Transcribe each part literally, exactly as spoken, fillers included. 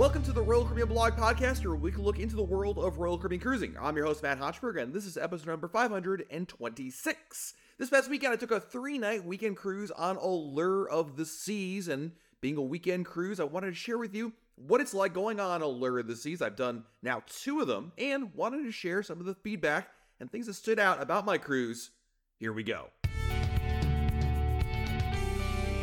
Welcome to the Royal Caribbean Blog Podcast, your weekly look into the world of Royal Caribbean cruising. I'm your host, Matt Hochberg, and this is episode number five hundred twenty-six. This past weekend, I took a three-night weekend cruise on Allure of the Seas, and being a weekend cruise, I wanted to share with you what it's like going on Allure of the Seas. I've done now two of them, and wanted to share some of the feedback and things that stood out about my cruise. Here we go.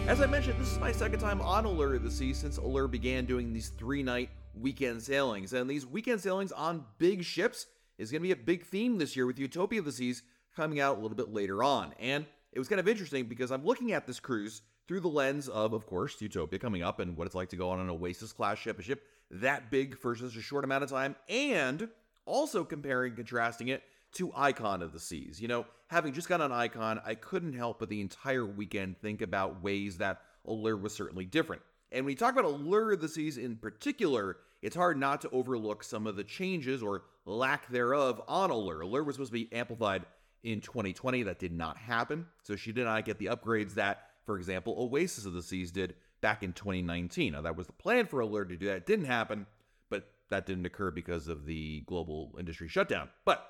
As I mentioned, this is my second time on Allure of the Seas since Allure began doing these three-night weekend sailings. And these weekend sailings on big ships is going to be a big theme this year with Utopia of the Seas coming out a little bit later on. And it was kind of interesting because I'm looking at this cruise through the lens of, of course, Utopia coming up and what it's like to go on an Oasis-class ship, a ship that big for such a short amount of time, and also comparing and contrasting it to Icon of the Seas. You know, having just got on Icon, I couldn't help but the entire weekend think about ways that Allure was certainly different. And when you talk about Allure of the Seas in particular, it's hard not to overlook some of the changes or lack thereof on Allure. Allure was supposed to be amplified in twenty twenty. That did not happen. So she did not get the upgrades that, for example, Oasis of the Seas did back in twenty nineteen. Now, that was the plan for Allure to do that. It didn't happen, but that didn't occur because of the global industry shutdown. But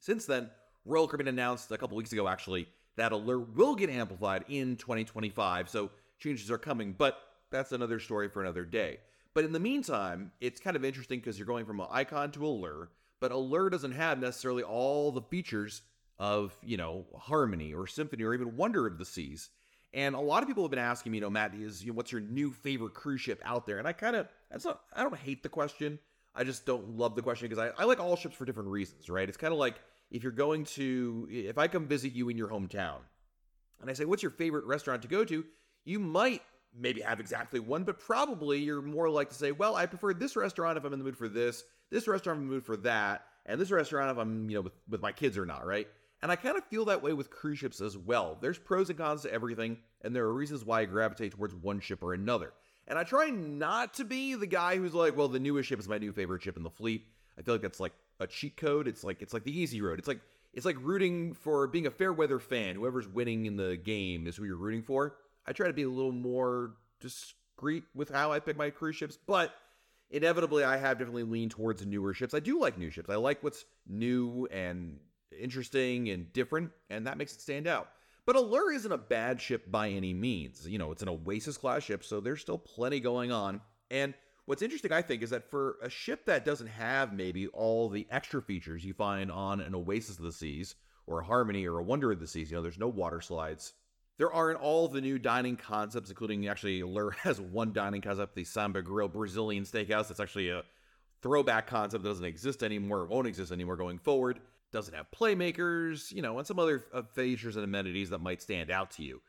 since then, Royal Caribbean announced a couple weeks ago, actually, that Allure will get amplified in twenty twenty-five, so changes are coming, but that's another story for another day. But in the meantime, it's kind of interesting because you're going from an Icon to Allure, but Allure doesn't have necessarily all the features of, you know, Harmony or Symphony or even Wonder of the Seas. And a lot of people have been asking me, you know, Matt, is you know, what's your new favorite cruise ship out there? And I kind of, that's not, I don't hate the question. I just don't love the question because I, I like all ships for different reasons, right? It's kind of like if you're going to, if I come visit you in your hometown and I say, what's your favorite restaurant to go to? You might maybe have exactly one, but probably you're more likely to say, well, I prefer this restaurant if I'm in the mood for this, this restaurant if I'm in the mood for that, and this restaurant if I'm, you know, with, with my kids or not, right? And I kind of feel that way with cruise ships as well. There's pros and cons to everything, and there are reasons why I gravitate towards one ship or another. And I try not to be the guy who's like, well, the newest ship is my new favorite ship in the fleet. I feel like that's like a cheat code. It's like it's like the easy road. It's like it's like rooting for being a fair weather fan. Whoever's winning in the game is who you're rooting for. I try to be a little more discreet with how I pick my cruise ships, but inevitably I have definitely leaned towards newer ships. I do like new ships. I like what's new and interesting and different, and that makes it stand out. But Allure isn't a bad ship by any means. You know, it's an Oasis-class ship, so there's still plenty going on. And what's interesting, I think, is that for a ship that doesn't have maybe all the extra features you find on an Oasis of the Seas, or a Harmony, or a Wonder of the Seas, you know, there's no water slides. There aren't all the new dining concepts, including, actually, Allure has one dining concept, the Samba Grill Brazilian Steakhouse. That's actually a throwback concept that doesn't exist anymore, won't exist anymore going forward. Doesn't have Playmakers, you know, and some other features and amenities that might stand out to you.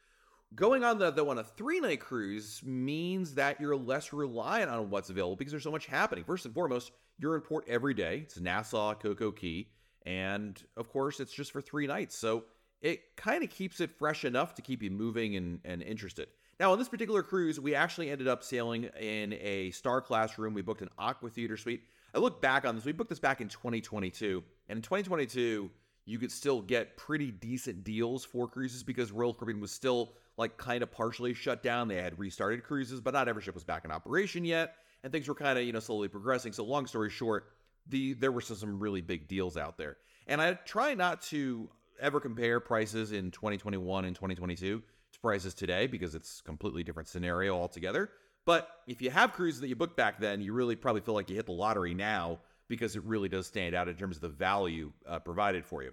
Going on, the, though, on a three-night cruise means that you're less reliant on what's available because there's so much happening. First and foremost, you're in port every day. It's Nassau, Coco Key, and, of course, it's just for three nights. So it kind of keeps it fresh enough to keep you moving and, and interested. Now, on this particular cruise, we actually ended up sailing in a Star Class room. We booked an Aqua Theater suite. I look back on this. We booked this back in twenty twenty-two. And in twenty twenty-two, you could still get pretty decent deals for cruises because Royal Caribbean was still, like, kind of partially shut down. They had restarted cruises, but not every ship was back in operation yet. And things were kind of, you know, slowly progressing. So long story short, the there were some really big deals out there. And I try not to ever compare prices in twenty twenty-one and twenty twenty-two to prices today because it's a completely different scenario altogether. But if you have cruises that you booked back then, you really probably feel like you hit the lottery now because it really does stand out in terms of the value uh, provided for you.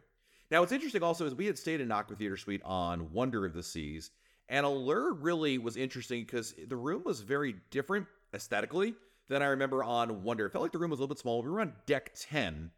Now, what's interesting also is we had stayed in Aqua Theater Suite on Wonder of the Seas, and Allure really was interesting because the room was very different aesthetically than I remember on Wonder. It felt like the room was a little bit small. We were on deck ten,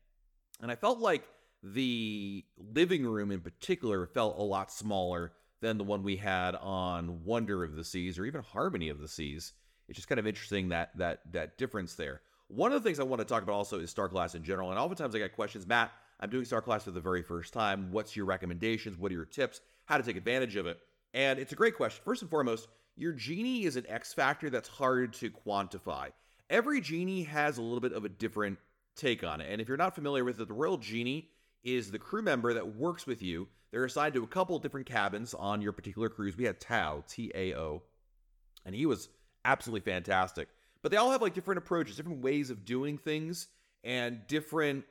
and I felt like the living room in particular felt a lot smaller than the one we had on Wonder of the Seas or even Harmony of the Seas. It's just kind of interesting that that that difference there. One of the things I want to talk about also is Star Class in general. And oftentimes I get questions, Matt, I'm doing Star Class for the very first time. What's your recommendations? What are your tips? How to take advantage of it? And it's a great question. First and foremost, your Genie is an X factor that's hard to quantify. Every Genie has a little bit of a different take on it. And if you're not familiar with it, the Royal Genie is the crew member that works with you. They're assigned to a couple different cabins on your particular cruise. We had Tao, T A O, and he was absolutely fantastic. But they all have like different approaches, different ways of doing things, and different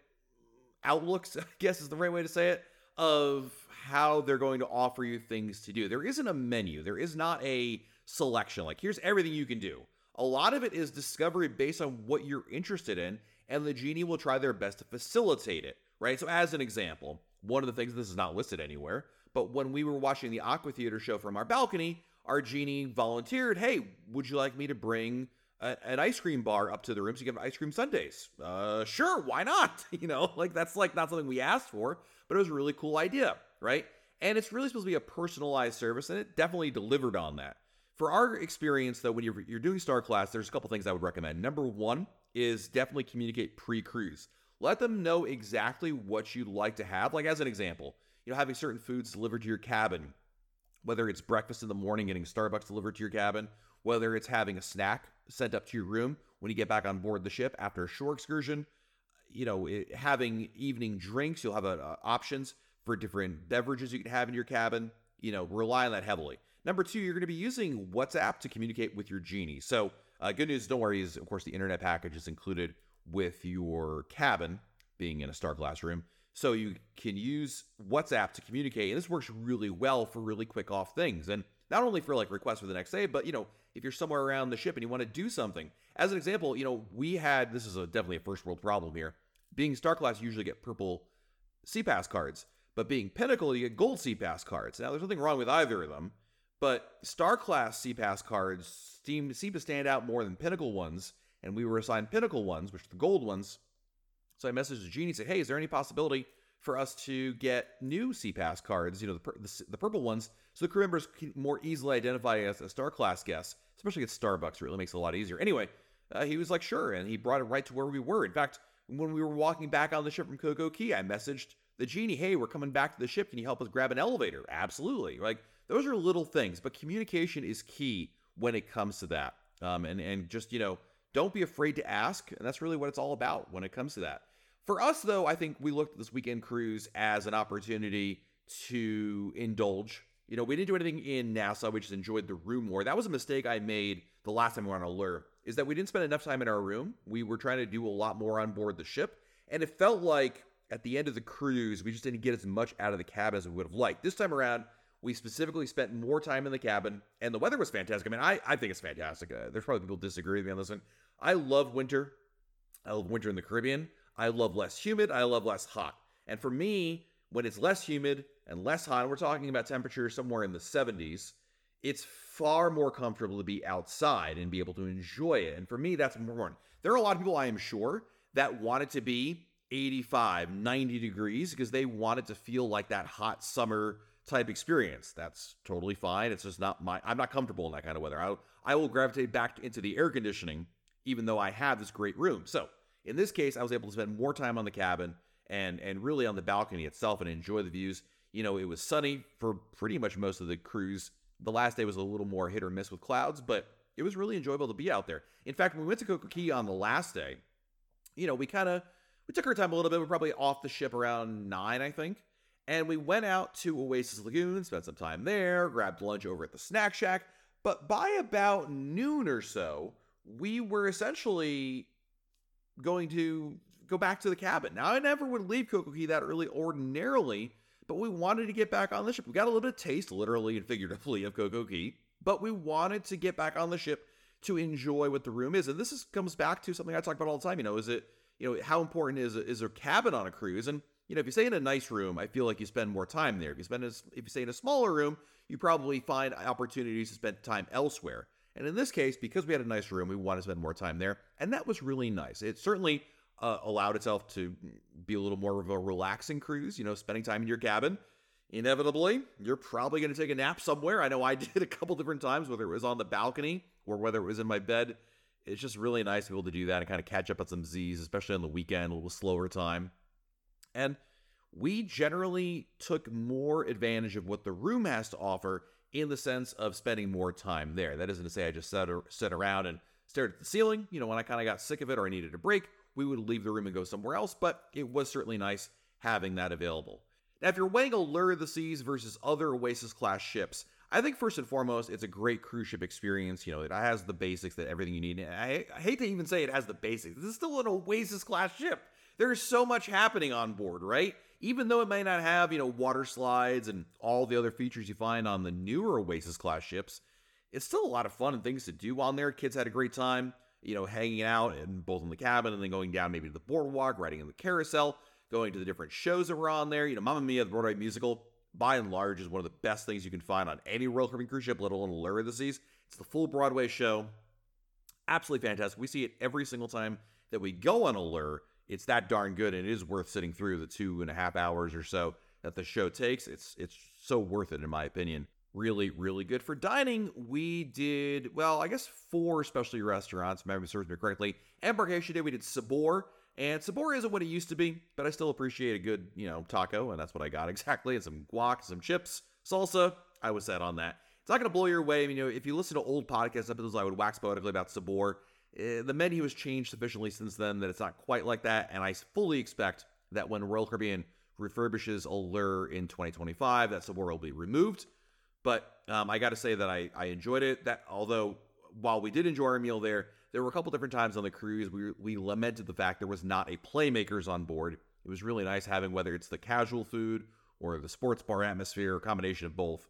outlooks, I guess is the right way to say it, of how they're going to offer you things to do. There isn't a menu. There is not a selection. Like, here's everything you can do. A lot of it is discovery based on what you're interested in, and the Genie will try their best to facilitate it, right? So as an example, one of the things, this is not listed anywhere, but when we were watching the Aqua Theater show from our balcony, our Genie volunteered, hey, would you like me to bring a, an ice cream bar up to the room so you can have ice cream sundaes? Uh, sure, why not? You know, like that's like not something we asked for, but it was a really cool idea, right? And it's really supposed to be a personalized service, and it definitely delivered on that. For our experience, though, when you're, you're doing Star Class, there's a couple things I would recommend. Number one is definitely communicate pre-cruise. Let them know exactly what you'd like to have. Like, as an example, you know, having certain foods delivered to your cabin, whether it's breakfast in the morning, getting Starbucks delivered to your cabin, whether it's having a snack sent up to your room when you get back on board the ship after a shore excursion, you know, it, having evening drinks, you'll have uh, options for different beverages you can have in your cabin, you know, rely on that heavily. Number two, you're going to be using WhatsApp to communicate with your Genie. So uh, good news, don't worry, is of course the internet package is included with your cabin being in a Star Class room. So you can use WhatsApp to communicate. And this works really well for really quick off things. And not only for like requests for the next day, but you know, if you're somewhere around the ship and you want to do something. As an example, you know, we had, this is a, definitely a first world problem here. Being Star Class, you usually get purple SeaPass cards. But being Pinnacle, you get gold SeaPass cards. Now there's nothing wrong with either of them. But Star Class SeaPass cards seem, seem to stand out more than Pinnacle ones, and we were assigned Pinnacle ones, which are the gold ones. So I messaged the Genie and said, hey, is there any possibility for us to get new SeaPass cards, you know, the, the, the purple ones, so the crew members can more easily identify as a Star Class guest, especially at Starbucks, really makes it a lot easier. Anyway, uh, he was like, sure, and he brought it right to where we were. In fact, when we were walking back on the ship from Coco Key, I messaged the Genie, hey, we're coming back to the ship, can you help us grab an elevator? Absolutely. Like, those are little things, but communication is key when it comes to that. Um, and, and just, you know, don't be afraid to ask. And that's really what it's all about when it comes to that. For us, though, I think we looked at this weekend cruise as an opportunity to indulge. You know, we didn't do anything in Nassau. We just enjoyed the room more. That was a mistake I made the last time we were on Allure, is that we didn't spend enough time in our room. We were trying to do a lot more on board the ship. And it felt like at the end of the cruise, we just didn't get as much out of the cabin as we would have liked. This time around, we specifically spent more time in the cabin, and the weather was fantastic. I mean, I, I think it's fantastic. Uh, there's probably people who disagree with me on this one. I love winter. I love winter in the Caribbean. I love less humid. I love less hot. And for me, when it's less humid and less hot, and we're talking about temperatures somewhere in the seventies, it's far more comfortable to be outside and be able to enjoy it. And for me, that's important. There are a lot of people, I am sure, that want it to be eighty-five, ninety degrees because they want it to feel like that hot summer type experience. That's totally fine. It's just not my, I'm not comfortable in that kind of weather. I, I will gravitate back into the air conditioning, even though I have this great room. So in this case, I was able to spend more time on the cabin and, and really on the balcony itself and enjoy the views. You know, it was sunny for pretty much most of the cruise. The last day was a little more hit or miss with clouds, but it was really enjoyable to be out there. In fact, when we went to Coco Key on the last day, you know, we kind of, we took our time a little bit. We're probably off the ship around nine, I think. And we went out to Oasis Lagoon, spent some time there, grabbed lunch over at the Snack Shack. But by about noon or so, we were essentially going to go back to the cabin. Now, I never would leave Coco Key that early ordinarily, but we wanted to get back on the ship. We got a little bit of taste, literally and figuratively, of Coco Key, but we wanted to get back on the ship to enjoy what the room is. And this is, comes back to something I talk about all the time. You know, is it, you know, how important is is a cabin on a cruise? And you know, if you stay in a nice room, I feel like you spend more time there. If you spend, a, if you stay in a smaller room, you probably find opportunities to spend time elsewhere. And in this case, because we had a nice room, we wanted to spend more time there, and that was really nice. It certainly uh, allowed itself to be a little more of a relaxing cruise. You know, spending time in your cabin, inevitably, you're probably going to take a nap somewhere. I know I did a couple different times, whether it was on the balcony or whether it was in my bed. It's just really nice to be able to do that and kind of catch up on some Z's, especially on the weekend, a little slower time. And we generally took more advantage of what the room has to offer in the sense of spending more time there. That isn't to say I just sat, or, sat around and stared at the ceiling. You know, when I kind of got sick of it or I needed a break, we would leave the room and go somewhere else. But it was certainly nice having that available. Now, if you're weighing Allure of the Seas versus other Oasis-class ships, I think first and foremost, it's a great cruise ship experience. You know, it has the basics that everything you need. And I, I hate to even say it has the basics. This is still an Oasis-class ship. There is so much happening on board, right? Even though it may not have, you know, water slides and all the other features you find on the newer Oasis-class ships, it's still a lot of fun and things to do on there. Kids had a great time, you know, hanging out and both in the cabin and then going down maybe to the boardwalk, riding in the carousel, going to the different shows that were on there. You know, Mamma Mia, the Broadway musical, by and large, is one of the best things you can find on any Royal Caribbean cruise ship, let alone Allure of the Seas. It's the full Broadway show. Absolutely fantastic. We see it every single time that we go on Allure. It's that darn good, and it is worth sitting through the two and a half hours or so that the show takes. It's it's so worth it, in my opinion. Really, really good. For dining, we did, well, I guess four specialty restaurants, if memory serves me correctly. Embarkation Day, we did Sabor. And Sabor isn't what it used to be, but I still appreciate a good, you know, taco, and that's what I got exactly, and some guac, some chips, salsa. I was set on that. It's not going to blow your way. I mean, you know, if you listen to old podcast episodes, I would wax poetically about Sabor. Uh, the menu has changed sufficiently since then that it's not quite like that, and I fully expect that when Royal Caribbean refurbishes Allure in twenty twenty-five, that Sabor will be removed. But um, I got to say that I, I enjoyed it. That although while we did enjoy our meal there, there were a couple different times on the cruise we we lamented the fact there was not a Playmakers on board. It was really nice having, whether it's the casual food or the sports bar atmosphere, or a combination of both.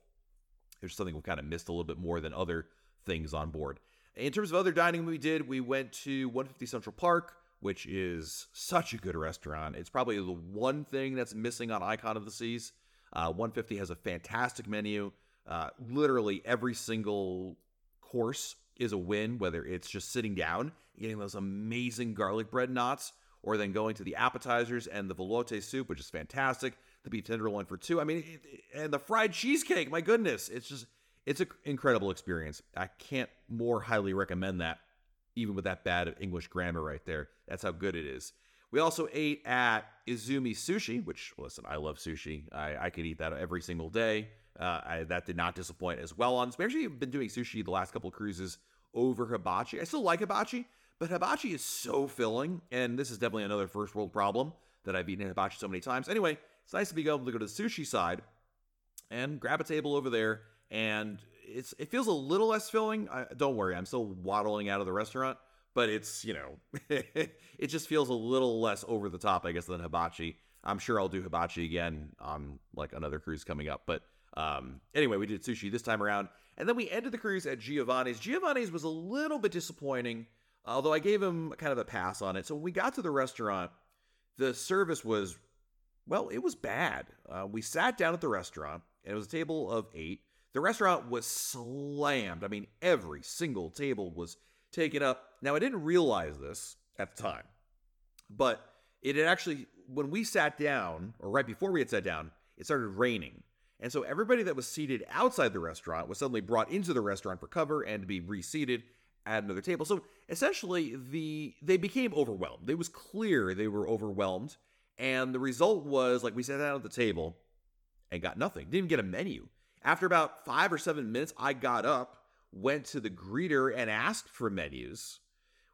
There's something we kind of missed a little bit more than other things on board. In terms of other dining we did, we went to one fifty Central Park, which is such a good restaurant. It's probably the one thing that's missing on Icon of the Seas. Uh, one fifty has a fantastic menu. Uh, literally every single course is a win, whether it's just sitting down, getting those amazing garlic bread knots, or then going to the appetizers and the velouté soup, which is fantastic, the beef tenderloin for two. I mean, it, it, and the fried cheesecake, my goodness. It's just, it's an incredible experience. I can't more highly recommend that, even with that bad English grammar right there. That's how good it is. We also ate at Izumi Sushi, which, listen, I love sushi. I, I could eat that every single day. Uh, I, that did not disappoint as well on this. We actually have been doing sushi the last couple of cruises over hibachi. I still like hibachi, but hibachi is so filling, and this is definitely another first world problem that I've eaten hibachi so many times. Anyway, it's nice to be able to go to the sushi side and grab a table over there, and it's it feels a little less filling. I, don't worry, I'm still waddling out of the restaurant, but it's, you know, it just feels a little less over the top, I guess, than hibachi. I'm sure I'll do hibachi again on like another cruise coming up, but Um, anyway, we did sushi this time around, and then we ended the cruise at Giovanni's. Giovanni's was a little bit disappointing, although I gave him kind of a pass on it. So when we got to the restaurant, the service was, well, it was bad. Uh, we sat down at the restaurant, and it was a table of eight. The restaurant was slammed. I mean, every single table was taken up. Now, I didn't realize this at the time, but it had actually, when we sat down, or right before we had sat down, it started raining. And so everybody that was seated outside the restaurant was suddenly brought into the restaurant for cover and to be reseated at another table. So essentially, the they became overwhelmed. It was clear they were overwhelmed. And the result was, like, we sat down at the table and got nothing. Didn't even get a menu. After about five or seven minutes, I got up, went to the greeter, and asked for menus.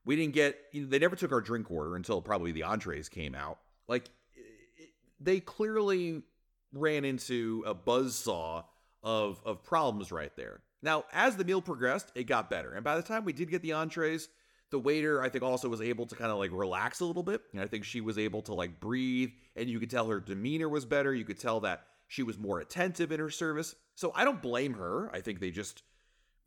We didn't get, you know, they never took our drink order until probably the entrees came out. Like, it, they clearly ran into a buzzsaw of of problems right there. Now, as the meal progressed, it got better. And by the time we did get the entrees, the waiter, I think, also was able to kind of like relax a little bit. And I think she was able to like breathe, and you could tell her demeanor was better. You could tell that she was more attentive in her service. So I don't blame her. I think they just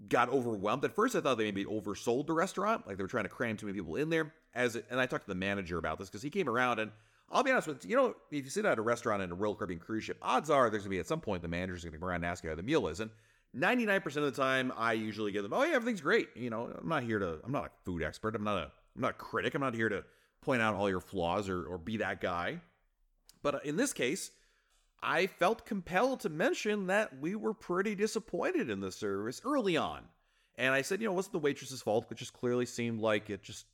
got overwhelmed. At first, I thought they maybe oversold the restaurant. Like they were trying to cram too many people in there. As it, and I talked to the manager about this because he came around, and I'll be honest with you, you know, if you sit at a restaurant in a Royal Caribbean cruise ship, odds are there's going to be at some point the manager's going to come around and ask you how the meal is. And ninety-nine percent of the time, I usually give them, oh, yeah, everything's great. You know, I'm not here to, I'm not a food expert. I'm not a, I'm not a critic. I'm not here to point out all your flaws or, or be that guy. But in this case, I felt compelled to mention that we were pretty disappointed in the service early on. And I said, you know, it wasn't the waitress's fault, which just clearly seemed like it just,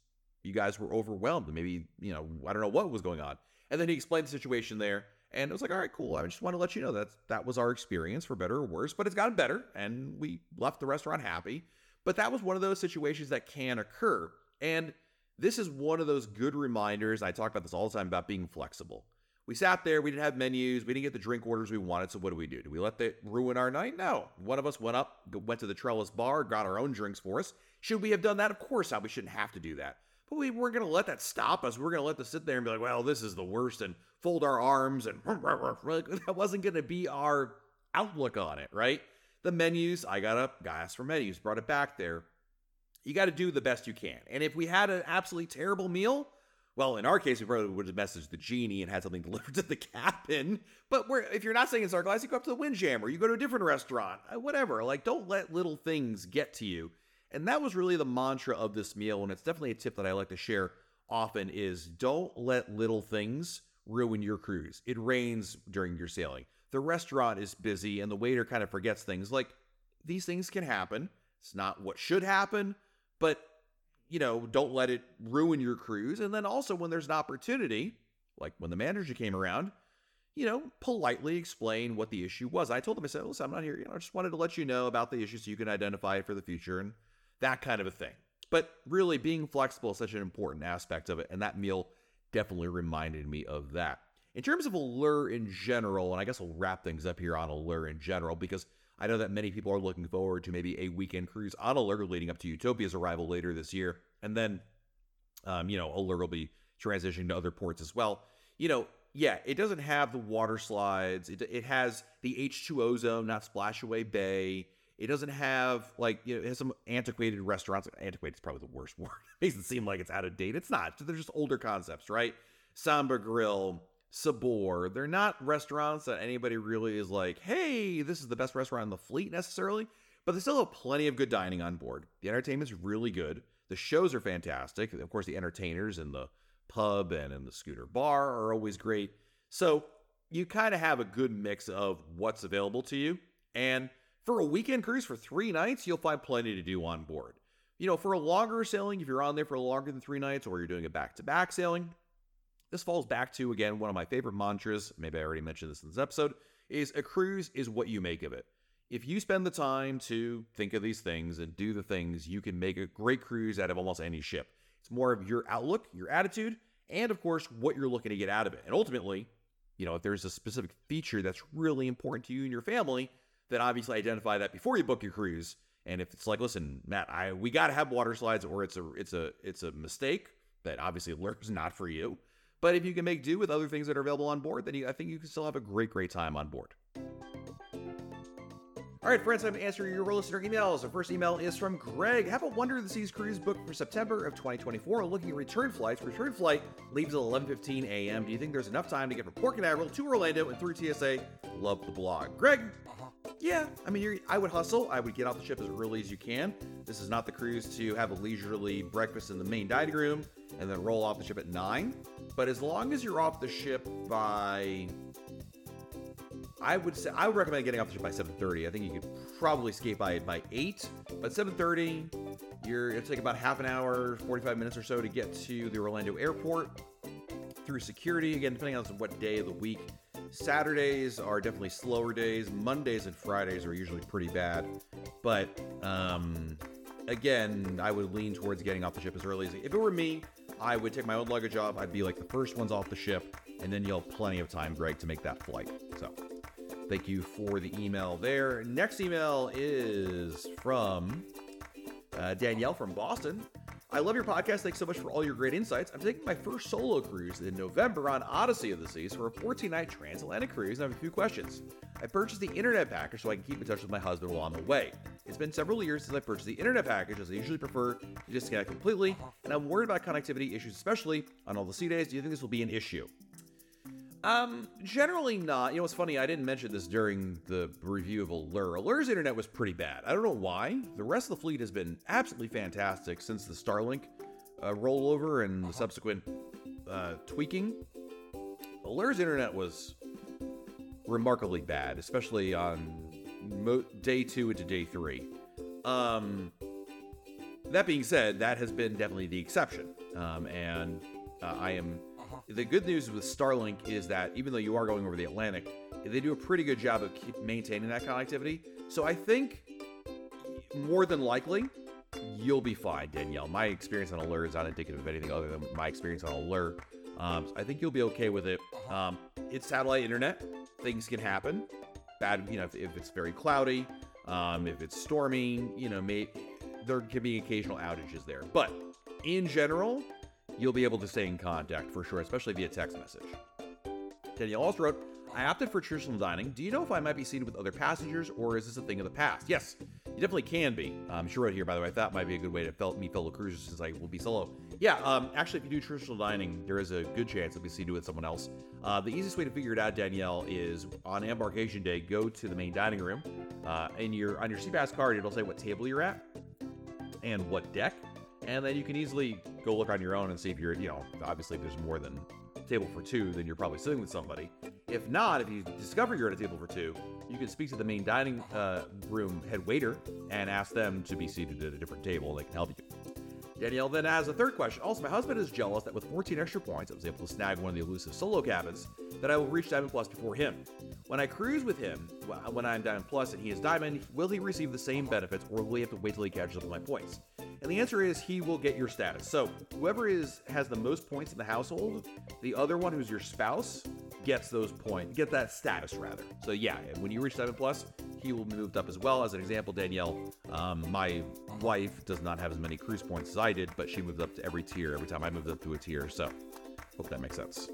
you guys were overwhelmed, and maybe, you know, I don't know what was going on. And then he explained the situation there, and it was like, all right, cool. I just want to let you know that that was our experience, for better or worse, but it's gotten better, and we left the restaurant happy. But that was one of those situations that can occur. And this is one of those good reminders. I talk about this all the time about being flexible. We sat there. We didn't have menus. We didn't get the drink orders we wanted. So what do we do? Do we let that ruin our night? No. One of us went up, went to the Trellis bar, got our own drinks for us. Should we have done that? Of course not. We shouldn't have to do that. But we weren't going to let that stop us. We were going to let this sit there and be like, well, this is the worst, and fold our arms. And like, that wasn't going to be our outlook on it, right? The menus, I got up, got asked for menus, brought it back there. You got to do the best you can. And if we had an absolutely terrible meal, well, in our case, we probably would have messaged the genie and had something delivered to the cabin. But we're, if you're not saying it's our glass, you go up to the Windjammer, you go to a different restaurant, whatever. Like, don't let little things get to you. And that was really the mantra of this meal. And it's definitely a tip that I like to share often is don't let little things ruin your cruise. It rains during your sailing. The restaurant is busy and the waiter kind of forgets things. Like, these things can happen. It's not what should happen, but, you know, don't let it ruin your cruise. And then also when there's an opportunity, like when the manager came around, you know, politely explain what the issue was. I told them, I said, listen, I'm not here. You know, I just wanted to let you know about the issue so you can identify it for the future and that kind of a thing. But really being flexible is such an important aspect of it. And that meal definitely reminded me of that. In terms of Allure in general, and I guess we'll wrap things up here on Allure in general, because I know that many people are looking forward to maybe a weekend cruise on Allure leading up to Utopia's arrival later this year. And then, um, you know, Allure will be transitioning to other ports as well. You know, yeah, it doesn't have the water slides. It, it has the H two O zone, not Splash Away Bay. It doesn't have, like, you know, it has some antiquated restaurants. Antiquated is probably the worst word. It makes it seem like it's out of date. It's not. They're just older concepts, right? Samba Grill, Sabor, they're not restaurants that anybody really is like, hey, this is the best restaurant in the fleet necessarily, but they still have plenty of good dining on board. The entertainment's really good. The shows are fantastic. Of course, the entertainers in the pub and in the scooter bar are always great. So you kind of have a good mix of what's available to you. And for a weekend cruise for three nights, you'll find plenty to do on board. You know, for a longer sailing, if you're on there for longer than three nights or you're doing a back-to-back sailing, this falls back to, again, one of my favorite mantras, maybe I already mentioned this in this episode, is a cruise is what you make of it. If you spend the time to think of these things and do the things, you can make a great cruise out of almost any ship. It's more of your outlook, your attitude, and of course, what you're looking to get out of it. And ultimately, you know, if there's a specific feature that's really important to you and your family, then obviously identify that before you book your cruise. And if it's like, listen, Matt, I we got to have water slides or it's a, it's a, it's a mistake, that obviously Allure's not for you. But if you can make do with other things that are available on board, then you, I think you can still have a great, great time on board. All right, friends, I'm answering your listener emails. Our first email is from Greg. Have a Wonder of the Seas cruise booked for September of twenty twenty-four. Looking at return flights. Return flight leaves at eleven fifteen a.m. Do you think there's enough time to get from Port Canaveral to Orlando and through T S A? Love the blog. Greg, yeah, I mean, you're, I would hustle. I would get off the ship as early as you can. This is not the cruise to have a leisurely breakfast in the main dining room and then roll off the ship at nine. But as long as you're off the ship by, I would say, I would recommend getting off the ship by seven thirty. I think you could probably escape by, by eight, but seven thirty, you're going to take about half an hour, forty-five minutes or so to get to the Orlando airport through security. Again, depending on what day of the week. Saturdays are definitely slower days. Mondays and Fridays are usually pretty bad, but, um, again, I would lean towards getting off the ship as early as, if it were me, I would take my own luggage off. I'd be like the first ones off the ship, and then you'll have plenty of time, Greg, to make that flight. So thank you for the email there. Next email is from uh, Danielle from Boston. I love your podcast. Thanks so much for all your great insights. I'm taking my first solo cruise in November on Odyssey of the Seas for a fourteen-night transatlantic cruise, and I have a few questions. I purchased the internet package so I can keep in touch with my husband while I'm away. It's been several years since I purchased the internet package, as I usually prefer to disconnect completely, and I'm worried about connectivity issues, especially on all the sea days. Do you think this will be an issue? Um, generally not. You know, it's funny, I didn't mention this during the review of Allure. Allure's internet was pretty bad. I don't know why. The rest of the fleet has been absolutely fantastic since the Starlink uh, rollover and the subsequent uh, tweaking. Allure's internet was remarkably bad, especially on mo- day two into day three. Um, that being said, that has been definitely the exception. Um, and uh, I am... The good news with Starlink is that even though you are going over the Atlantic, they do a pretty good job of keep maintaining that connectivity. So I think more than likely, you'll be fine, Danielle. My experience on Allure is not indicative of anything other than my experience on Allure. Um, so I think you'll be okay with it. Um, it's satellite internet. Things can happen. Bad, you know, if, if it's very cloudy, um, if it's storming, you know, may, there can be occasional outages there. But in general, you'll be able to stay in contact for sure, especially via text message. Danielle also wrote, I opted for traditional dining. Do you know if I might be seated with other passengers, or is this a thing of the past? Yes, you definitely can be. Um, she wrote here, by the way, I thought might be a good way to meet fellow cruisers since I will be solo. Yeah, um, actually, if you do traditional dining, there is a good chance you'll be seated with someone else. Uh, the easiest way to figure it out, Danielle, is on embarkation day, go to the main dining room. Uh, and your on your SeaPass card, it'll say what table you're at and what deck. And then you can easily go look on your own and see if you're, you know, obviously if there's more than table for two, then you're probably sitting with somebody. If not, if you discover you're at a table for two, you can speak to the main dining uh, room head waiter and ask them to be seated at a different table. They can help you. Danielle then has a third question. Also, my husband is jealous that with fourteen extra points, I was able to snag one of the elusive solo cabins, that I will reach Diamond Plus before him. When I cruise with him, when I'm Diamond Plus and he is Diamond, will he receive the same benefits, or will he have to wait till he catches up with my points? And the answer is he will get your status. So whoever is has the most points in the household, the other one who's your spouse gets those points, get that status rather. So yeah, when you reach seven plus, he will be moved up as well. As an example, Danielle, um, my wife does not have as many cruise points as I did, but she moved up to every tier every time I moved up to a tier. So hope that makes sense.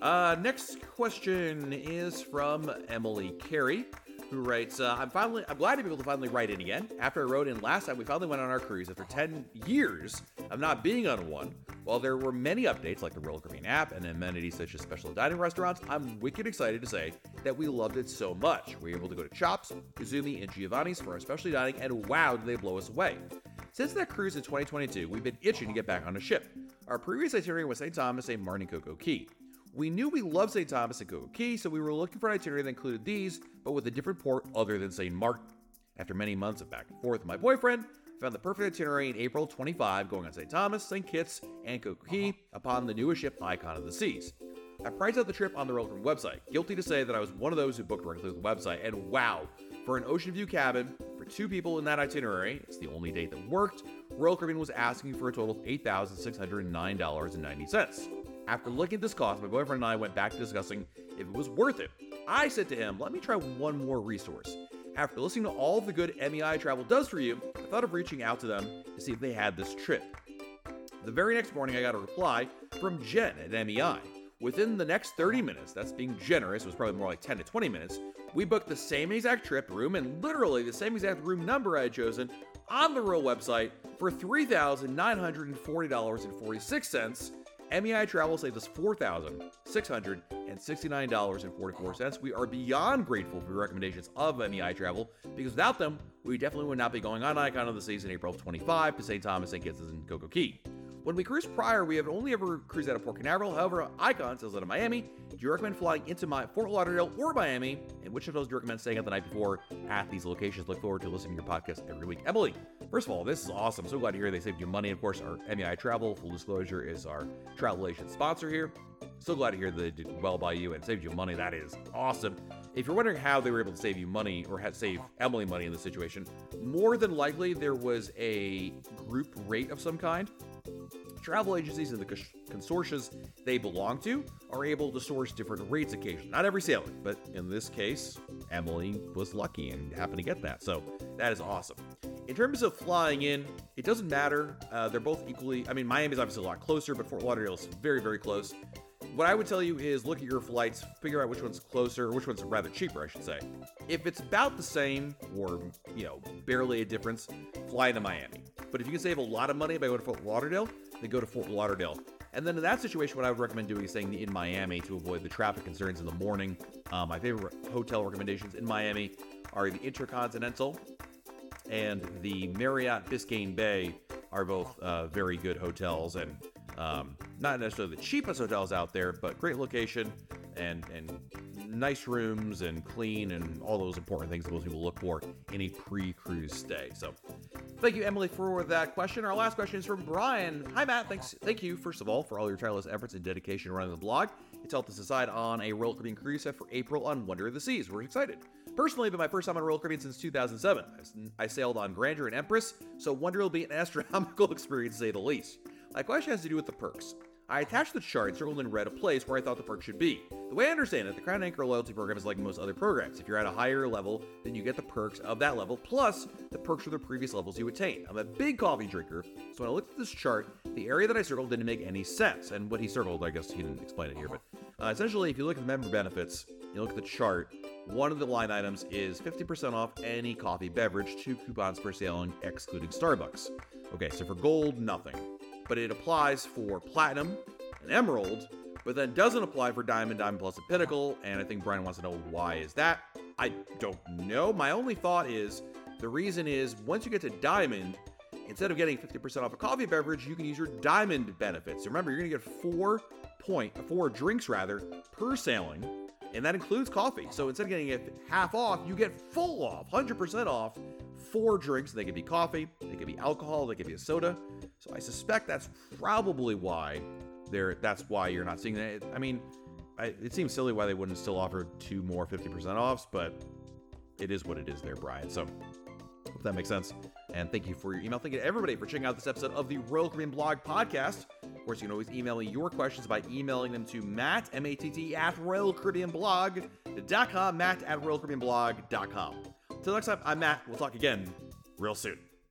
Uh, next question is from Emily Carey, who writes, uh, I'm finally, I'm glad to be able to finally write in again. After I wrote in last time, we finally went on our cruise after ten years of not being on one. While there were many updates like the Royal Caribbean app and amenities such as special dining restaurants, I'm wicked excited to say that we loved it so much. We were able to go to Chops, Izumi, and Giovanni's for our specialty dining, and wow, did they blow us away. Since that cruise in twenty twenty-two, we've been itching to get back on a ship. Our previous itinerary was Saint Thomas, Saint Martin, and Coco Key. We knew we loved Saint Thomas and Coco Key, so we were looking for an itinerary that included these, but with a different port other than Saint Martin. After many months of back and forth with my boyfriend, I found the perfect itinerary in April twenty-fifth, going on Saint Thomas, Saint Kitts, and Coco Key upon the newest ship, Icon of the Seas. I priced out the trip on the Royal Caribbean website, guilty to say that I was one of those who booked directly through the website, and wow, for an ocean view cabin, for two people in that itinerary, it's the only date that worked, Royal Caribbean was asking for a total of eight thousand six hundred nine dollars and ninety cents. After looking at this cost, my boyfriend and I went back to discussing if it was worth it. I said to him, let me try one more resource. After listening to all the good M E I Travel does for you, I thought of reaching out to them to see if they had this trip. The very next morning, I got a reply from Jen at M E I. Within the next thirty minutes, that's being generous, it was probably more like ten to twenty minutes, we booked the same exact trip room and literally the same exact room number I had chosen on the Royal website for three thousand nine hundred forty dollars and forty-six cents, M E I Travel saved us four thousand six hundred sixty-nine dollars and forty-four cents. We are beyond grateful for the recommendations of M E I Travel, because without them, we definitely would not be going on Icon of the Seas in April twenty-fifth to Saint Thomas, Saint Kitts, and Coco Key. When we cruised prior, we have only ever cruised out of Port Canaveral. However, Icon sells out of Miami. Do you recommend flying into my Fort Lauderdale or Miami? And which of those do you recommend staying out the night before at these locations? Look forward to listening to your podcast every week. Emily, first of all, this is awesome. So glad to hear they saved you money. Of course, our M E I Travel, full disclosure, is our travel agent sponsor here. So glad to hear they did well by you and saved you money. That is awesome. If you're wondering how they were able to save you money or have save Emily money in this situation, more than likely there was a group rate of some kind. Travel agencies and the consortias they belong to are able to source different rates occasionally. Not every sailing, but in this case, Emily was lucky and happened to get that. So that is awesome. In terms of flying in, it doesn't matter. Uh, they're both equally, I mean, Miami's obviously a lot closer, but Fort Lauderdale is very, very close. What I would tell you is look at your flights, figure out which one's closer, which one's rather cheaper, I should say. If it's about the same or, you know, barely a difference, fly to Miami. But if you can save a lot of money by going to Fort Lauderdale, then go to Fort Lauderdale. And then in that situation, what I would recommend doing is staying in Miami to avoid the traffic concerns in the morning. Um, my favorite hotel recommendations in Miami are the Intercontinental and the Marriott Biscayne Bay are both uh, very good hotels and Um, not necessarily the cheapest hotels out there, but great location and and nice rooms and clean and all those important things that most people look for in a pre-cruise stay. So thank you, Emily, for that question. Our last question is from Brian. Hi, Matt. Thanks. Thank you, first of all, for all your tireless efforts and dedication running the blog. It's helped us decide on a Royal Caribbean cruise set for April on Wonder of the Seas. We're excited. Personally, but my first time on Royal Caribbean since two thousand seven. I sailed on Grandeur and Empress, so Wonder will be an astronomical experience, to say the least. My question has to do with the perks. I attached the chart, circled in red a place where I thought the perk should be. The way I understand it, the Crown Anchor loyalty program is like most other programs. If you're at a higher level, then you get the perks of that level, plus the perks from the previous levels you attain. I'm a big coffee drinker, so when I looked at this chart, the area that I circled didn't make any sense. And what he circled, I guess he didn't explain it here, but uh, essentially, if you look at the member benefits, you look at the chart, one of the line items is fifty percent off any coffee beverage, two coupons per sailing, excluding Starbucks. Okay, so for gold, nothing. But it applies for platinum and emerald, but then doesn't apply for diamond, diamond plus, and pinnacle. And I think Brian wants to know why is that? I don't know. My only thought is the reason is once you get to diamond, instead of getting fifty percent off a coffee beverage, you can use your diamond benefits. So remember, you're going to get four point four drinks rather per sailing, and that includes coffee. So instead of getting it half off, you get full off, one hundred percent off, four drinks. They could be coffee, they could be alcohol, they could be a soda. So I suspect that's probably why they're, that's why you're not seeing that. I mean, I, it seems silly why they wouldn't still offer two more fifty percent offs, but it is what it is there, Brian. So hope that makes sense. And thank you for your email. Thank you to everybody for checking out this episode of the Royal Caribbean Blog Podcast. Of course, you can always email me your questions by emailing them to Matt, M A T T, at royal caribbean blog dot com, Matt at royal caribbean blog dot com. Till next time, I'm Matt. We'll talk again real soon.